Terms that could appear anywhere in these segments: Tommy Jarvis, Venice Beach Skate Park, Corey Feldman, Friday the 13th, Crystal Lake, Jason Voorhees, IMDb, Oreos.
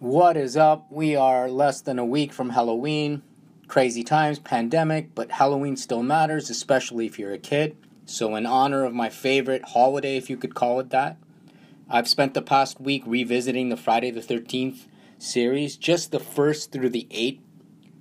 What is up? We are less than a week from Halloween. Crazy times, pandemic, but Halloween still matters, especially if you're a kid. So in honor of my favorite holiday, if you could call it that, I've spent the past week revisiting the Friday the 13th series, just the first through the 8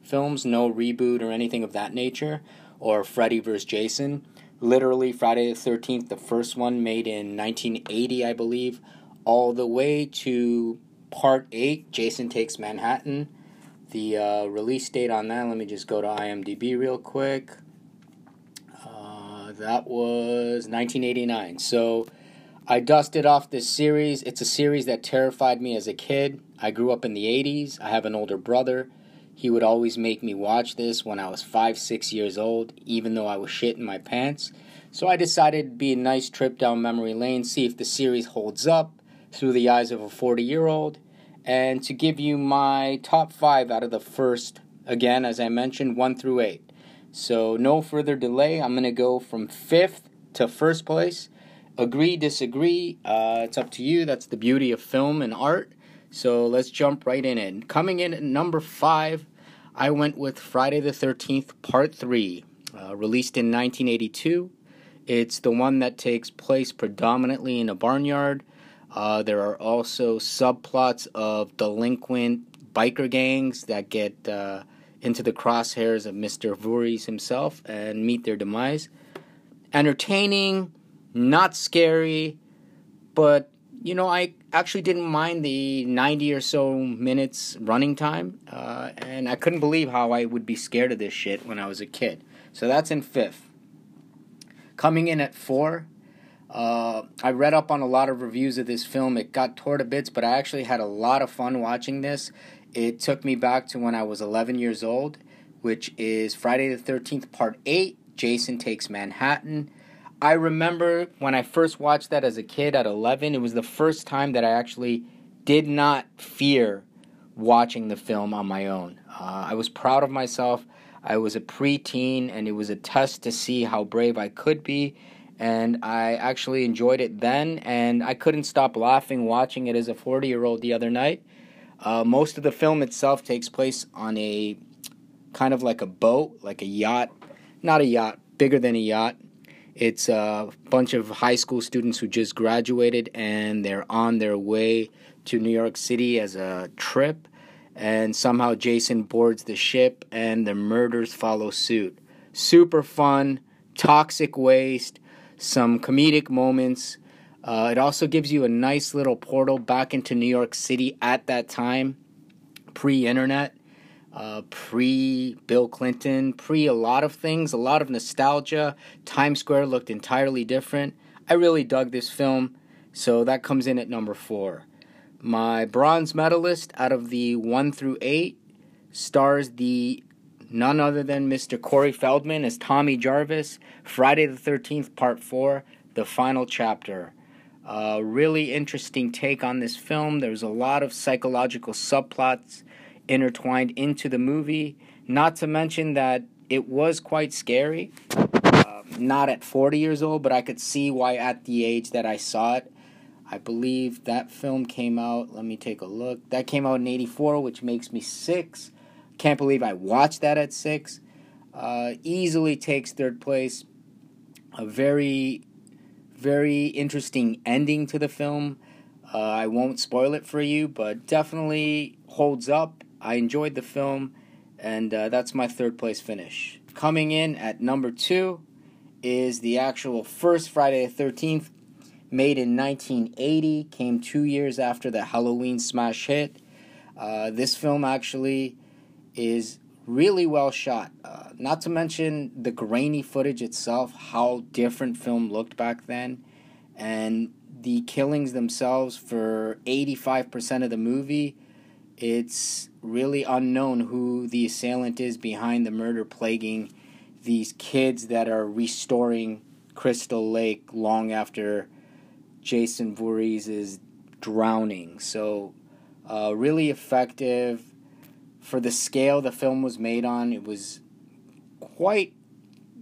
films, no reboot or anything of that nature, or Freddy vs. Jason. Literally, Friday the 13th, the first one made in 1980, I believe, all the way to Part 8, Jason Takes Manhattan. The release date on that, let me just go to IMDb real quick. That was 1989. So I dusted off this series. It's a series that terrified me as a kid. I grew up in the 80s. I have an older brother. He would always make me watch this when I was 5, 6 years old, even though I was shit in my pants. So I decided it'd be a nice trip down memory lane, see if the series holds up through the eyes of a 40-year-old, and to give you my top 5 out of the first, again, as I mentioned, 1 through 8. So no further delay, I'm going to go from 5th to 1st place. Agree, disagree, it's up to you. That's the beauty of film and art. So let's jump right in it. Coming in at number 5, I went with Friday the 13th Part 3, released in 1982. It's the one that takes place predominantly in a barnyard. There are also subplots of delinquent biker gangs that get into the crosshairs of Mr. Voorhees himself and meet their demise. Entertaining, not scary, but, you know, I actually didn't mind the 90 or so minutes running time, and I couldn't believe how I would be scared of this shit when I was a kid. So that's in 5th. Coming in at 4... I read up on a lot of reviews of this film. It got torn to bits, but I actually had a lot of fun watching this. It took me back to when I was 11 years old, which is Friday the 13th Part 8, Jason Takes Manhattan. I remember when I first watched that as a kid at 11, it was the first time that I actually did not fear watching the film on my own. I was proud of myself. I was a preteen, and it was a test to see how brave I could be. And I actually enjoyed it then, and I couldn't stop laughing watching it as a 40-year-old the other night. Most of the film itself takes place on a kind of like a boat, like a yacht. Not a yacht, bigger than a yacht. It's a bunch of high school students who just graduated, and they're on their way to New York City as a trip. And somehow Jason boards the ship, and the murders follow suit. Super fun, toxic waste. Some comedic moments. It also gives you a nice little portal back into New York City at that time, pre-internet, pre-Bill Clinton, pre-a lot of things, a lot of nostalgia. Times Square looked entirely different. I really dug this film, so that comes in at number 4. My bronze medalist out of the 1 through 8 stars the none other than Mr. Corey Feldman as Tommy Jarvis, Friday the 13th, Part 4, The Final Chapter. Really interesting take on this film. There's a lot of psychological subplots intertwined into the movie, not to mention that it was quite scary. Not at 40 years old, but I could see why at the age that I saw it. I believe that film came out, let me take a look, that came out in 84, which makes me 6. Can't believe I watched that at 6. Easily takes 3rd place. A very, very interesting ending to the film. I won't spoil it for you, but definitely holds up. I enjoyed the film, and that's my 3rd place finish. Coming in at number 2 is the actual first Friday the 13th, made in 1980, came 2 years after the Halloween smash hit. This film actually is really well shot. Not to mention the grainy footage itself, how different film looked back then. And the killings themselves for 85% of the movie, it's really unknown who the assailant is behind the murder plaguing these kids that are restoring Crystal Lake long after Jason Voorhees is drowning. So really effective. For the scale the film was made on, it was quite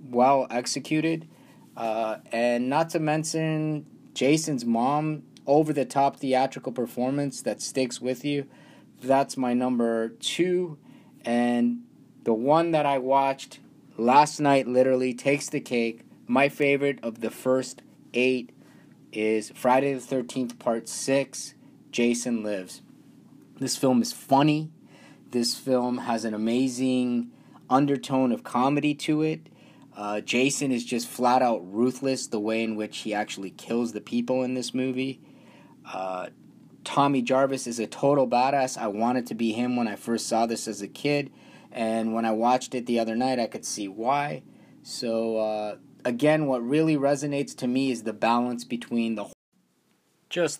well executed. And not to mention Jason's mom, over-the-top theatrical performance that sticks with you. that's my number two. And the one that I watched last night literally takes the cake. My favorite of the first 8 is Friday the 13th Part 6, Jason Lives. This film is funny. This film has an amazing undertone of comedy to it. Jason is just flat out ruthless, the way in which he actually kills the people in this movie. Tommy Jarvis is a total badass. I wanted to be him when I first saw this as a kid, and when I watched it the other night, I could see why. So, again, what really resonates to me is the balance between the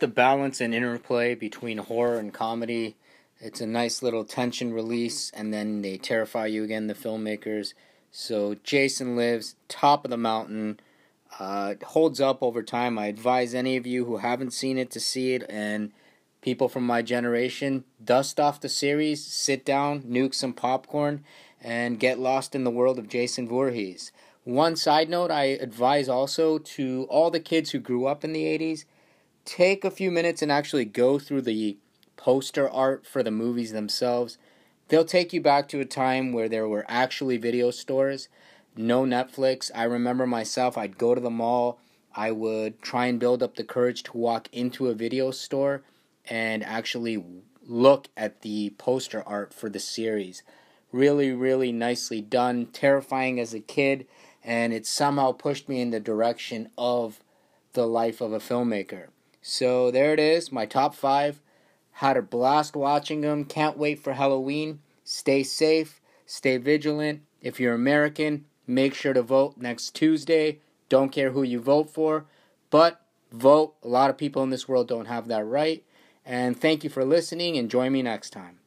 balance and interplay between horror and comedy. It's a nice little tension release, and then they terrify you again, the filmmakers. So Jason Lives, top of the mountain, holds up over time. I advise any of you who haven't seen it to see it, and people from my generation, dust off the series, sit down, nuke some popcorn, and get lost in the world of Jason Voorhees. One side note, I advise also to all the kids who grew up in the 80s, take a few minutes and actually go through the poster art for the movies themselves. They'll take you back to a time where there were actually video stores, no Netflix. I remember myself, I'd go to the mall, I would try and build up the courage to walk into a video store and actually look at the poster art for the series. Really, really nicely done, terrifying as a kid, and it somehow pushed me in the direction of the life of a filmmaker. So there it is, my top 5. Had a blast watching them. Can't wait for Halloween. Stay safe. Stay vigilant. If you're American, make sure to vote next Tuesday. Don't care who you vote for, but vote. A lot of people in this world don't have that right. And thank you for listening, and join me next time.